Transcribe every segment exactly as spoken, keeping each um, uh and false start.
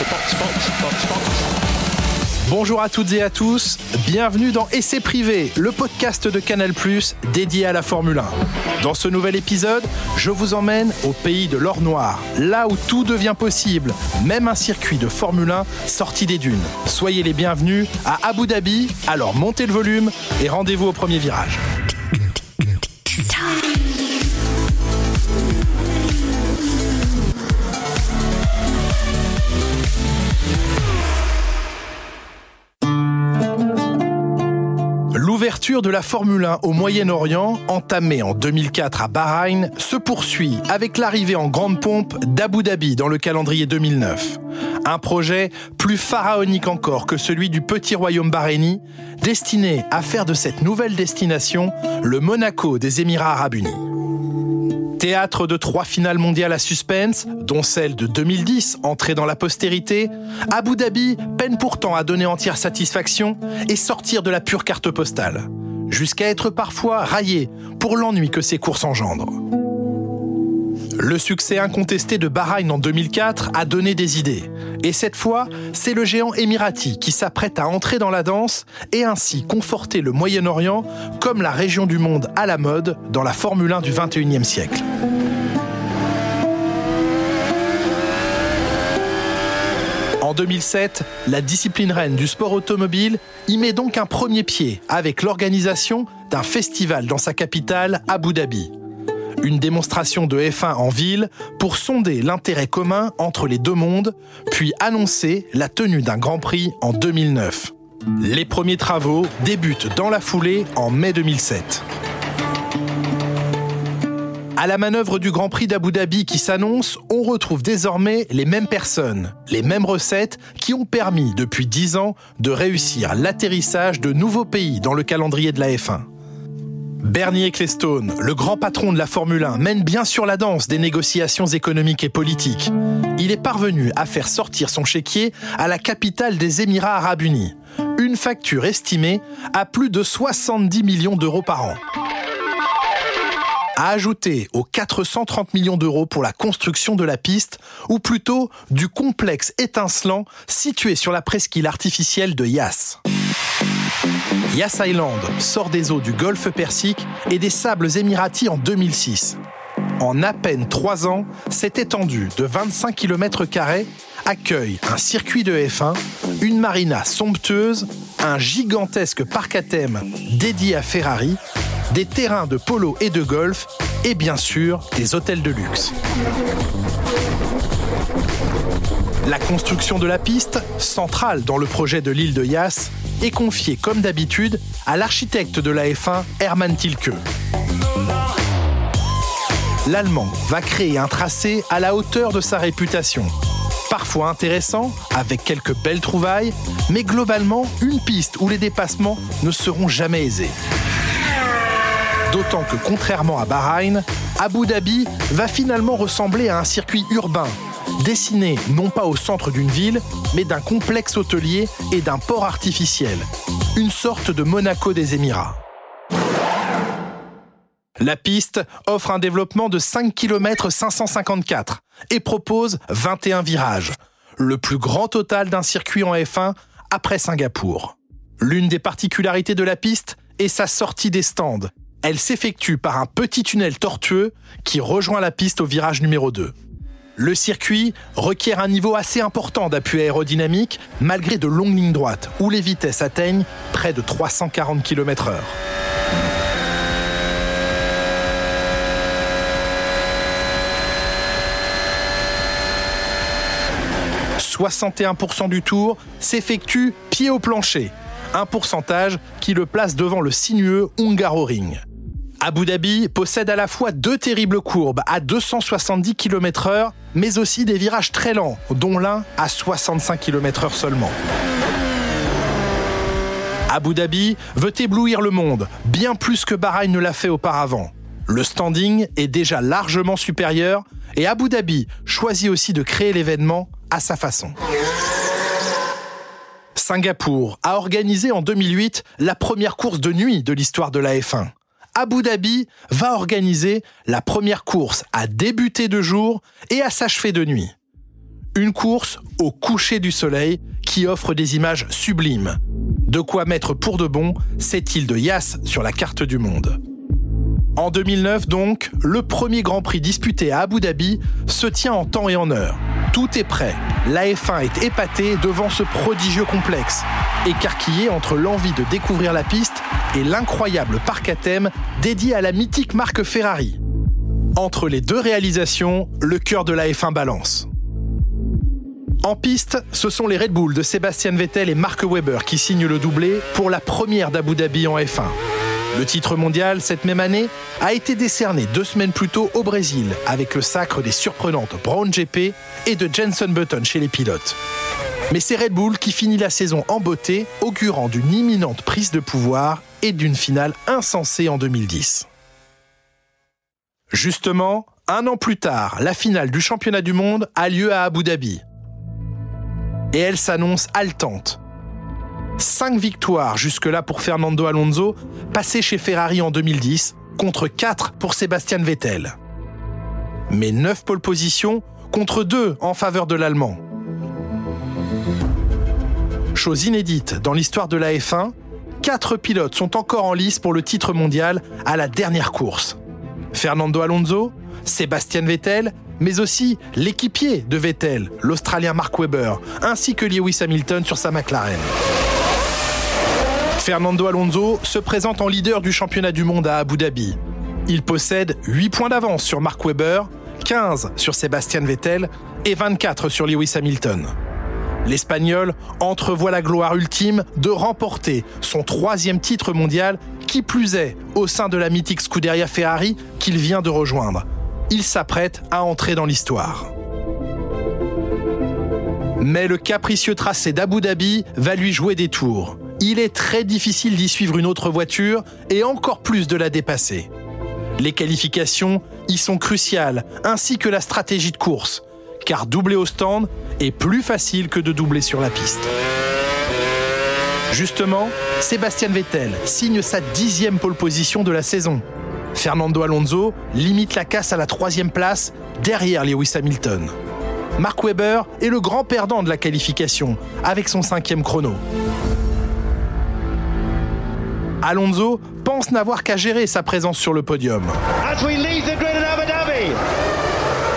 Box, box, box, box. Bonjour à toutes et à tous, bienvenue dans Essai Privé, le podcast de Canal plus, dédié à la Formule un. Dans ce nouvel épisode, je vous emmène au pays de l'or noir, là où tout devient possible, même un circuit de Formule un sorti des dunes. Soyez les bienvenus à Abu Dhabi, alors montez le volume et rendez-vous au premier virage. L'ouverture de la Formule un au Moyen-Orient, entamée en deux mille quatre à Bahreïn, se poursuit avec l'arrivée en grande pompe d'Abu Dhabi dans le calendrier deux mille neuf. Un projet plus pharaonique encore que celui du petit royaume bahreïni, destiné à faire de cette nouvelle destination le Monaco des Émirats Arabes Unis. Théâtre de trois finales mondiales à suspense, dont celle de deux mille dix, entrée dans la postérité, Abu Dhabi peine pourtant à donner entière satisfaction et sortir de la pure carte postale, jusqu'à être parfois raillé pour l'ennui que ces courses engendrent. Le succès incontesté de Bahreïn en deux mille quatre a donné des idées. Et cette fois, c'est le géant émirati qui s'apprête à entrer dans la danse et ainsi conforter le Moyen-Orient comme la région du monde à la mode dans la Formule un du vingt et unième siècle. En deux mille sept, la discipline reine du sport automobile y met donc un premier pied avec l'organisation d'un festival dans sa capitale, Abu Dhabi. Une démonstration de F un en ville pour sonder l'intérêt commun entre les deux mondes, puis annoncer la tenue d'un Grand Prix en deux mille neuf. Les premiers travaux débutent dans la foulée en mai deux mille sept. À la manœuvre du Grand Prix d'Abu Dhabi qui s'annonce, on retrouve désormais les mêmes personnes, les mêmes recettes qui ont permis depuis dix ans de réussir l'atterrissage de nouveaux pays dans le calendrier de la F un. Bernie Ecclestone, le grand patron de la Formule un, mène bien sûr la danse des négociations économiques et politiques. Il est parvenu à faire sortir son chéquier à la capitale des Émirats Arabes Unis. Une facture estimée à plus de soixante-dix millions d'euros par an. À ajouter aux quatre cent trente millions d'euros pour la construction de la piste, ou plutôt du complexe étincelant situé sur la presqu'île artificielle de Yas. Yas Island sort des eaux du golfe Persique et des sables émiratis en deux mille six. En à peine trois ans, cette étendue de vingt-cinq kilomètres carrés accueille un circuit de F un, une marina somptueuse, un gigantesque parc à thème dédié à Ferrari, des terrains de polo et de golf et bien sûr des hôtels de luxe. La construction de la piste, centrale dans le projet de l'île de Yas, est confiée comme d'habitude à l'architecte de la F un, Hermann Tilke. L'Allemand va créer un tracé à la hauteur de sa réputation. Parfois intéressant, avec quelques belles trouvailles, mais globalement une piste où les dépassements ne seront jamais aisés. D'autant que contrairement à Bahreïn, Abu Dhabi va finalement ressembler à un circuit urbain, dessiné non pas au centre d'une ville, mais d'un complexe hôtelier et d'un port artificiel. Une sorte de Monaco des Émirats. La piste offre un développement de cinq kilomètres cinq cent cinquante-quatre et propose vingt et un virages, le plus grand total d'un circuit en F un après Singapour. L'une des particularités de la piste est sa sortie des stands. Elle s'effectue par un petit tunnel tortueux qui rejoint la piste au virage numéro deux. Le circuit requiert un niveau assez important d'appui aérodynamique malgré de longues lignes droites où les vitesses atteignent près de trois cent quarante kilomètres heure. soixante et un pour cent du tour s'effectue pied au plancher, un pourcentage qui le place devant le sinueux Hungaroring. Abu Dhabi possède à la fois deux terribles courbes à deux cent soixante-dix kilomètres heure, mais aussi des virages très lents, dont l'un à soixante-cinq kilomètres heure seulement. Abu Dhabi veut éblouir le monde, bien plus que Bahreïn ne l'a fait auparavant. Le standing est déjà largement supérieur et Abu Dhabi choisit aussi de créer l'événement à sa façon. Singapour a organisé en deux mille huit la première course de nuit de l'histoire de la F un. Abu Dhabi va organiser la première course à débuter de jour et à s'achever de nuit. Une course au coucher du soleil qui offre des images sublimes. De quoi mettre pour de bon cette île de Yas sur la carte du monde. En deux mille neuf donc, le premier Grand Prix disputé à Abu Dhabi se tient en temps et en heure. Tout est prêt. La F un est épatée devant ce prodigieux complexe, écarquillé entre l'envie de découvrir la piste et l'incroyable parc à thème dédié à la mythique marque Ferrari. Entre les deux réalisations, le cœur de la F un balance. En piste, ce sont les Red Bull de Sebastian Vettel et Mark Webber qui signent le doublé pour la première d'Abu Dhabi en F un. Le titre mondial, cette même année, a été décerné deux semaines plus tôt au Brésil avec le sacre des surprenantes Brown G P et de Jenson Button chez les pilotes. Mais c'est Red Bull qui finit la saison en beauté, augurant d'une imminente prise de pouvoir et d'une finale insensée en deux mille dix. Justement, un an plus tard, la finale du championnat du monde a lieu à Abu Dhabi. Et elle s'annonce haletante. Cinq victoires jusque-là pour Fernando Alonso, passé chez Ferrari en deux mille dix, contre quatre pour Sebastian Vettel. Mais neuf pole positions contre deux en faveur de l'Allemand. Chose inédite dans l'histoire de la F un, quatre pilotes sont encore en lice pour le titre mondial à la dernière course. Fernando Alonso, Sebastian Vettel, mais aussi l'équipier de Vettel, l'Australien Mark Webber, ainsi que Lewis Hamilton sur sa McLaren. Fernando Alonso se présente en leader du championnat du monde à Abu Dhabi. Il possède huit points d'avance sur Mark Webber, quinze sur Sebastian Vettel et vingt-quatre sur Lewis Hamilton. L'Espagnol entrevoit la gloire ultime de remporter son troisième titre mondial, qui plus est au sein de la mythique Scuderia Ferrari qu'il vient de rejoindre. Il s'apprête à entrer dans l'histoire. Mais le capricieux tracé d'Abu Dhabi va lui jouer des tours. Il est très difficile d'y suivre une autre voiture et encore plus de la dépasser. Les qualifications y sont cruciales, ainsi que la stratégie de course, car doubler au stand est plus facile que de doubler sur la piste. Justement, Sébastien Vettel signe sa dixième pole position de la saison. Fernando Alonso limite la casse à la troisième place, derrière Lewis Hamilton. Mark Webber est le grand perdant de la qualification, avec son cinquième chrono. Alonso pense n'avoir qu'à gérer sa présence sur le podium. As we leave the grid in Abu Dhabi,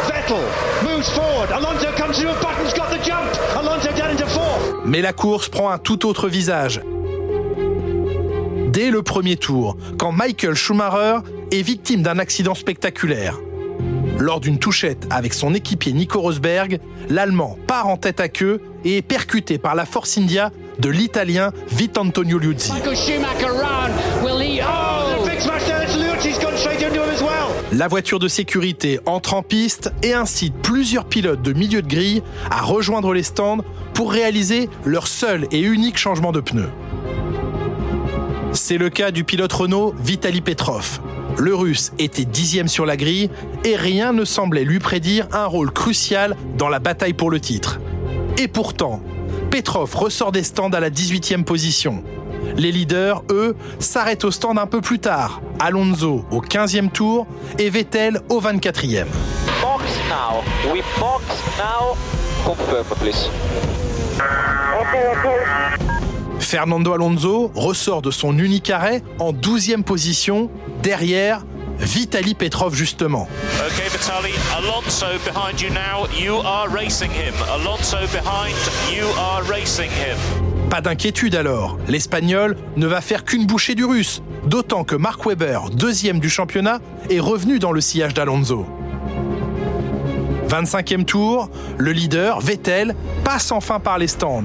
Vettel moves forward. Alonso comes through, Button's got the jump. Alonso down into fourth. Mais la course prend un tout autre visage. Dès le premier tour, quand Michael Schumacher est victime d'un accident spectaculaire. Lors d'une touchette avec son équipier Nico Rosberg, l'Allemand part en tête à queue et est percuté par la Force India de l'Italien Vitantonio Liuzzi. La voiture de sécurité entre en piste et incite plusieurs pilotes de milieu de grille à rejoindre les stands pour réaliser leur seul et unique changement de pneus. C'est le cas du pilote Renault Vitali Petrov. Le Russe était dixième sur la grille et rien ne semblait lui prédire un rôle crucial dans la bataille pour le titre. Et pourtant, Petrov ressort des stands à la dix-huitième position. Les leaders, eux, s'arrêtent au stand un peu plus tard. Alonso au quinzième tour et Vettel au vingt-quatrième. Box now. We box now. Confirm, please. Okay, okay. Fernando Alonso ressort de son unique arrêt en douzième position, derrière Vitali Petrov justement. Okay, Vitali, Alonso behind you now, you are racing him. Alonso behind, you are racing him. Pas d'inquiétude alors, l'Espagnol ne va faire qu'une bouchée du Russe, d'autant que Mark Webber, deuxième du championnat, est revenu dans le sillage d'Alonso. vingt-cinquième tour, le leader, Vettel, passe enfin par les stands.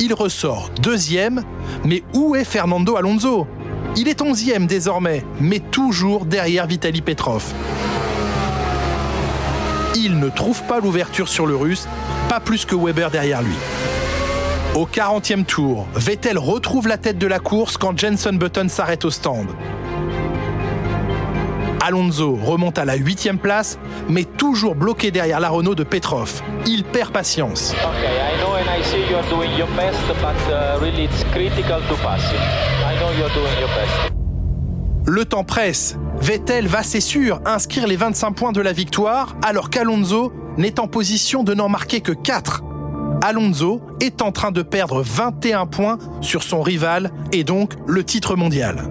Il ressort deuxième, mais où est Fernando Alonso ? Il est onzième désormais, mais toujours derrière Vitali Petrov. Il ne trouve pas l'ouverture sur le Russe, pas plus que Webber derrière lui. Au quarantième tour, Vettel retrouve la tête de la course quand Jenson Button s'arrête au stand. Alonso remonte à la huitième place, mais toujours bloqué derrière la Renault de Petrov. Il perd patience. Okay, Le temps presse. Vettel va, c'est sûr, inscrire les vingt-cinq points de la victoire, alors qu'Alonso n'est en position de n'en marquer que quatre. Alonso est en train de perdre vingt et un points sur son rival et donc le titre mondial.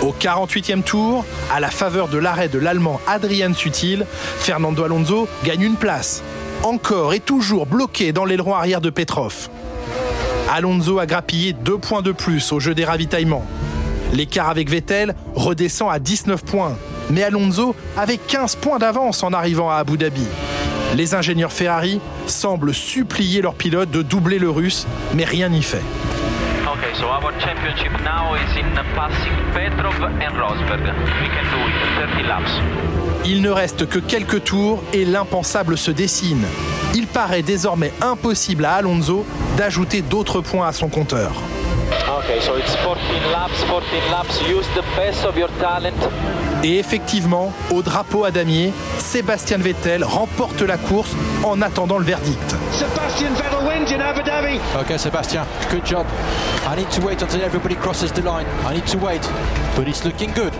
Au quarante-huitième tour, à la faveur de l'arrêt de l'Allemand Adrian Sutil, Fernando Alonso gagne une place, encore et toujours bloqué dans l'aileron arrière de Petrov. Alonso a grappillé deux points de plus au jeu des ravitaillements. L'écart avec Vettel redescend à dix-neuf points, mais Alonso avait quinze points d'avance en arrivant à Abu Dhabi. Les ingénieurs Ferrari semblent supplier leur pilote de doubler le russe, mais rien n'y fait. Okay, so our championship now is in passing Petrov and Rosberg. We can do it, thirty laps. Il ne reste que quelques tours et l'impensable se dessine. Il paraît désormais impossible à Alonso d'ajouter d'autres points à son compteur. Okay, so it's fourteen laps, fourteen laps. Use the best of your talent. Et effectivement, au drapeau à damier, Sebastian Vettel remporte la course en attendant le verdict. Sebastian Vettel wins in Abu Dhabi. Okay, Sebastian, good job. I need to wait until everybody crosses the line. I need to wait, but it's looking good.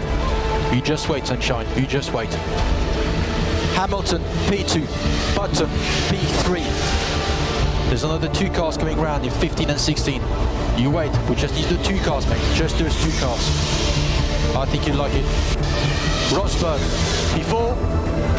You just wait, sunshine. You just wait. Hamilton P two, Button P three. There's another two cars coming round in fifteen and sixteen. You wait. We just need the two cars, mate. Just those two cars. I think you like it. Rosberg, before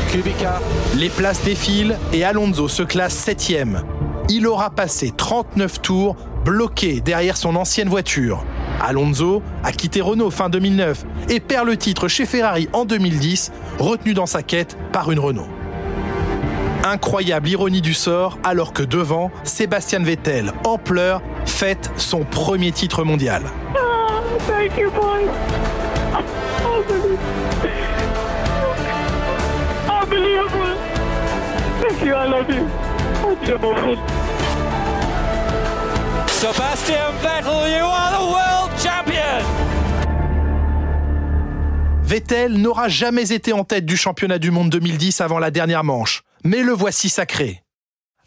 Kubica. Les places défilent et Alonso se classe septième. Il aura passé trente-neuf tours bloqué derrière son ancienne voiture. Alonso a quitté Renault fin deux mille neuf et perd le titre chez Ferrari en deux mille dix, retenu dans sa quête par une Renault. Incroyable ironie du sort, alors que devant, Sebastian Vettel, en pleurs, fête son premier titre mondial. Oh, thank you, boys. Oh, unbelievable. Thank you, I love you. Sebastian Vettel, you are the world champion. Vettel n'aura jamais été en tête du championnat du monde deux mille dix avant la dernière manche, mais le voici sacré.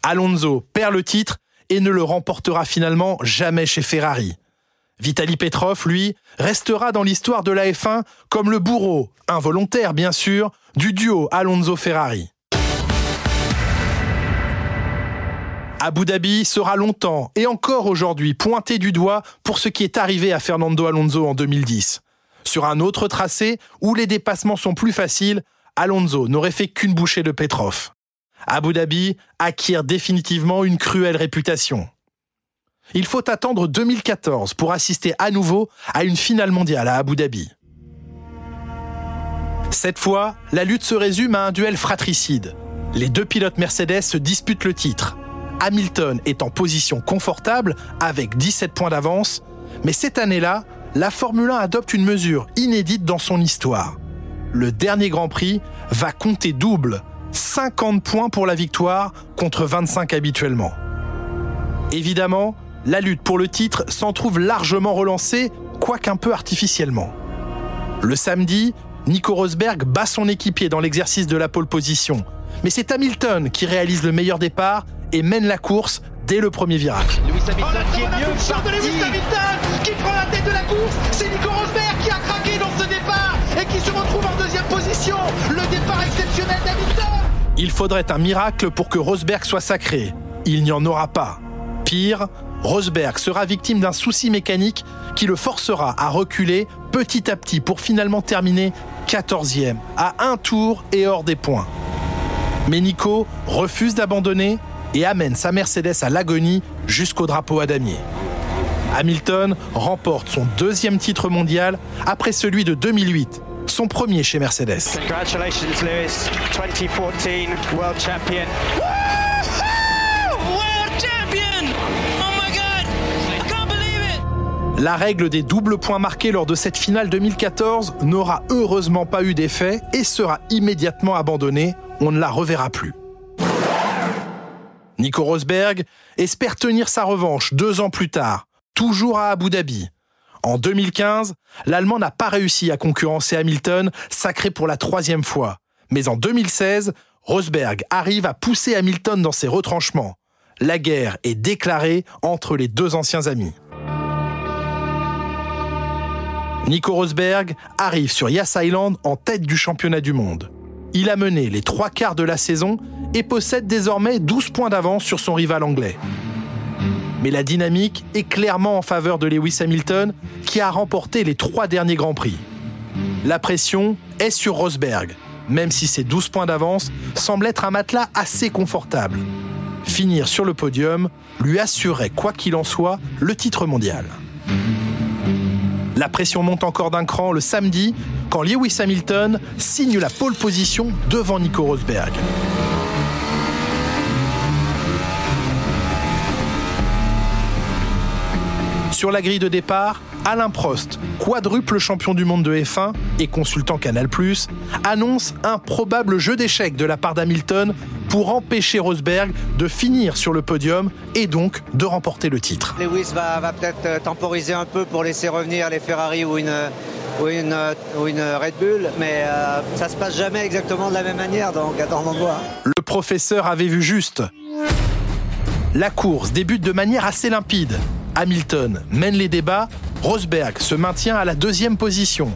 Alonso perd le titre et ne le remportera finalement jamais chez Ferrari. Vitali Petrov, lui, restera dans l'histoire de la F un comme le bourreau, involontaire bien sûr, du duo Alonso-Ferrari. Abu Dhabi sera longtemps, et encore aujourd'hui, pointé du doigt pour ce qui est arrivé à Fernando Alonso en deux mille dix. Sur un autre tracé, où les dépassements sont plus faciles, Alonso n'aurait fait qu'une bouchée de Petrov. Abu Dhabi acquiert définitivement une cruelle réputation. Il faut attendre deux mille quatorze pour assister à nouveau à une finale mondiale à Abu Dhabi. Cette fois, la lutte se résume à un duel fratricide. Les deux pilotes Mercedes se disputent le titre. Hamilton est en position confortable avec dix-sept points d'avance, mais cette année-là, la Formule un adopte une mesure inédite dans son histoire. Le dernier Grand Prix va compter double, cinquante points pour la victoire contre vingt-cinq habituellement. Évidemment, la lutte pour le titre s'en trouve largement relancée, quoique un peu artificiellement. Le samedi, Nico Rosberg bat son équipier dans l'exercice de la pole position, mais c'est Hamilton qui réalise le meilleur départ et mène la course dès le premier virage. Lewis Hamilton, oh, qui est mieux parti. De Lewis Hamilton qui prend la tête de la course, c'est Nico Rosberg qui a craqué dans ce départ et qui se retrouve en deuxième position. Le départ exceptionnel d'Hamilton. Il faudrait un miracle pour que Rosberg soit sacré. Il n'y en aura pas. Pire, Rosberg sera victime d'un souci mécanique qui le forcera à reculer petit à petit pour finalement terminer quatorzième, à un tour et hors des points. Mais Nico refuse d'abandonner et amène sa Mercedes à l'agonie jusqu'au drapeau à damier. Hamilton remporte son deuxième titre mondial après celui de deux mille huit, son premier chez Mercedes. Congratulations Lewis, twenty fourteen World Champion. Woohoo! World Champion! Oh my God! I can't believe it! La règle des doubles points marqués lors de cette finale deux mille quatorze n'aura heureusement pas eu d'effet et sera immédiatement abandonnée, on ne la reverra plus. Nico Rosberg espère tenir sa revanche deux ans plus tard, toujours à Abu Dhabi. En deux mille quinze, l'Allemand n'a pas réussi à concurrencer Hamilton, sacré pour la troisième fois. Mais en deux mille seize, Rosberg arrive à pousser Hamilton dans ses retranchements. La guerre est déclarée entre les deux anciens amis. Nico Rosberg arrive sur Yas Island en tête du championnat du monde. Il a mené les trois quarts de la saison et possède désormais douze points d'avance sur son rival anglais. Mais la dynamique est clairement en faveur de Lewis Hamilton, qui a remporté les trois derniers Grands Prix. La pression est sur Rosberg, même si ses douze points d'avance semblent être un matelas assez confortable. Finir sur le podium lui assurait, quoi qu'il en soit, le titre mondial. La pression monte encore d'un cran le samedi, quand Lewis Hamilton signe la pole position devant Nico Rosberg. Sur la grille de départ, Alain Prost, quadruple champion du monde de F un et consultant Canal+, annonce un probable jeu d'échecs de la part d'Hamilton pour empêcher Rosberg de finir sur le podium et donc de remporter le titre. Lewis va, va peut-être temporiser un peu pour laisser revenir les Ferrari ou une, ou une, ou une Red Bull, mais euh, ça ne se passe jamais exactement de la même manière, donc attendons de voir. Le professeur avait vu juste. La course débute de manière assez limpide. Hamilton mène les débats, Rosberg se maintient à la deuxième position.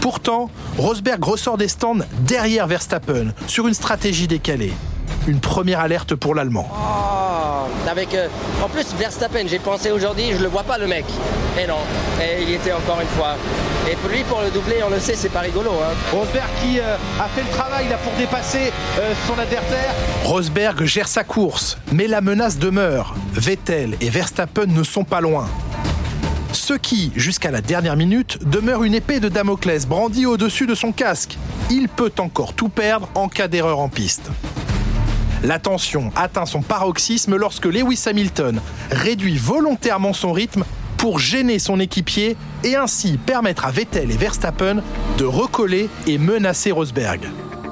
Pourtant, Rosberg ressort des stands derrière Verstappen, sur une stratégie décalée. Une première alerte pour l'Allemand. Oh, avec, euh, en plus, Verstappen, j'ai pensé aujourd'hui, je le vois pas le mec. Et non, et il y était encore une fois. Et lui, pour le doubler, on le sait, c'est pas rigolo. Hein. Rosberg qui euh, a fait le travail là, pour dépasser euh, son adversaire. Rosberg gère sa course, mais la menace demeure. Vettel et Verstappen ne sont pas loin. Ce qui, jusqu'à la dernière minute, demeure une épée de Damoclès brandie au-dessus de son casque. Il peut encore tout perdre en cas d'erreur en piste. La tension atteint son paroxysme lorsque Lewis Hamilton réduit volontairement son rythme pour gêner son équipier et ainsi permettre à Vettel et Verstappen de recoller et menacer Rosberg.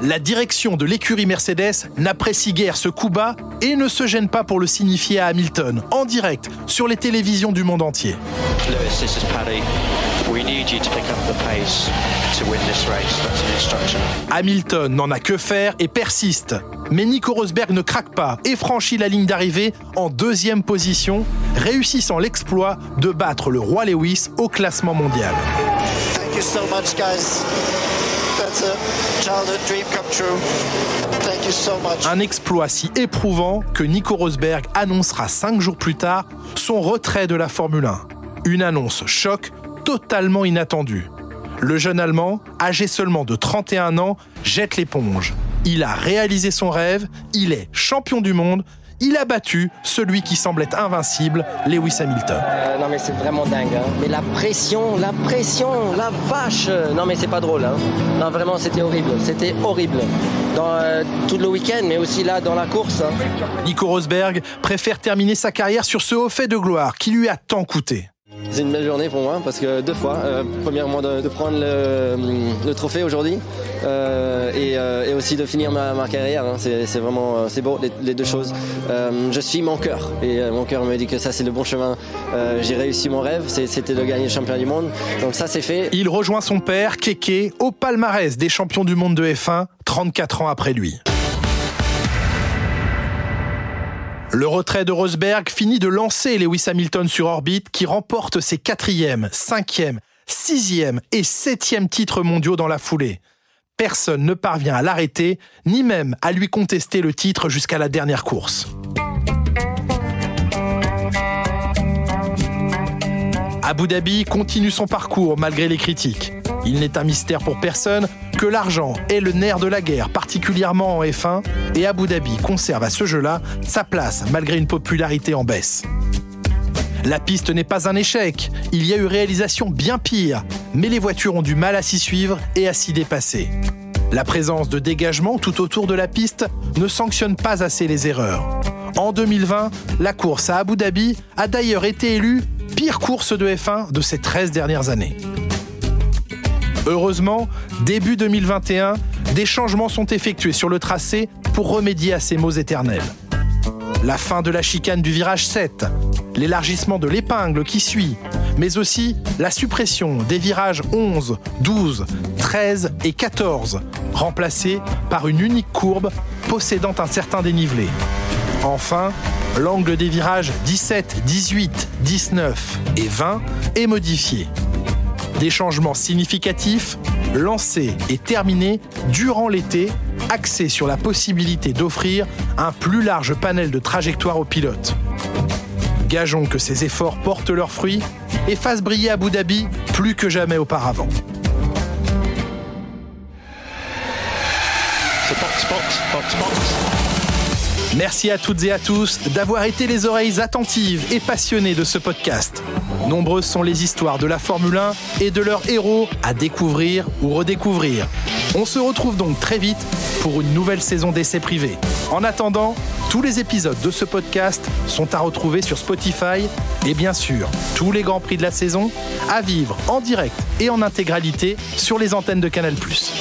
La direction de l'écurie Mercedes n'apprécie guère ce coup bas et ne se gêne pas pour le signifier à Hamilton, en direct, sur les télévisions du monde entier. Lewis, this is Paddy. We need you to pick up the pace to win this race. That's an instruction. Hamilton n'en a que faire et persiste. Mais Nico Rosberg ne craque pas et franchit la ligne d'arrivée en deuxième position, réussissant l'exploit de battre le roi Lewis au classement mondial. Thank you so much, guys. Un exploit si éprouvant que Nico Rosberg annoncera cinq jours plus tard son retrait de la Formule un. Une annonce choc totalement inattendue. Le jeune Allemand, âgé seulement de trente et un ans, jette l'éponge. Il a réalisé son rêve, il est champion du monde, il a battu celui qui semble être invincible, Lewis Hamilton. Euh, non mais c'est vraiment dingue, hein. Mais la pression, la pression, la vache. Non mais c'est pas drôle, hein. Non vraiment c'était horrible, c'était horrible. Dans euh, tout le week-end mais aussi là dans la course. Hein. Nico Rosberg préfère terminer sa carrière sur ce haut fait de gloire qui lui a tant coûté. C'est une belle journée pour moi parce que deux fois, euh, premièrement de, de prendre le, le trophée aujourd'hui euh, et, euh, et aussi de finir ma, ma carrière, hein. c'est, c'est vraiment c'est beau les, les deux choses. Euh, je suis mon cœur et euh, mon cœur me dit que ça c'est le bon chemin. Euh, j'ai réussi mon rêve, c'est, c'était de gagner le championnat du monde, donc ça c'est fait. Il rejoint son père, Keke, au palmarès des champions du monde de F un, trente-quatre ans après lui. Le retrait de Rosberg finit de lancer Lewis Hamilton sur orbite qui remporte ses quatrième, cinquième, sixième et septième titres mondiaux dans la foulée. Personne ne parvient à l'arrêter, ni même à lui contester le titre jusqu'à la dernière course. Abu Dhabi continue son parcours malgré les critiques. Il n'est un mystère pour personne que l'argent est le nerf de la guerre, particulièrement en F un, et Abu Dhabi conserve à ce jeu-là sa place malgré une popularité en baisse. La piste n'est pas un échec, il y a eu réalisation bien pire, mais les voitures ont du mal à s'y suivre et à s'y dépasser. La présence de dégagement tout autour de la piste ne sanctionne pas assez les erreurs. En deux mille vingt, la course à Abu Dhabi a d'ailleurs été élue pire course de F un de ces treize dernières années. Heureusement, début deux mille vingt et un, des changements sont effectués sur le tracé pour remédier à ces maux éternels. La fin de la chicane du virage sept, l'élargissement de l'épingle qui suit, mais aussi la suppression des virages onze, douze, treize et quatorze, remplacés par une unique courbe possédant un certain dénivelé. Enfin, l'angle des virages dix-sept, dix-huit, dix-neuf et vingt est modifié. Des changements significatifs, lancés et terminés durant l'été, axés sur la possibilité d'offrir un plus large panel de trajectoires aux pilotes. Gageons que ces efforts portent leurs fruits et fassent briller Abu Dhabi plus que jamais auparavant. Merci à toutes et à tous d'avoir été les oreilles attentives et passionnées de ce podcast. Nombreuses sont les histoires de la Formule un et de leurs héros à découvrir ou redécouvrir. On se retrouve donc très vite pour une nouvelle saison d'essais privés. En attendant, tous les épisodes de ce podcast sont à retrouver sur Spotify et bien sûr, tous les grands prix de la saison à vivre en direct et en intégralité sur les antennes de Canal plus.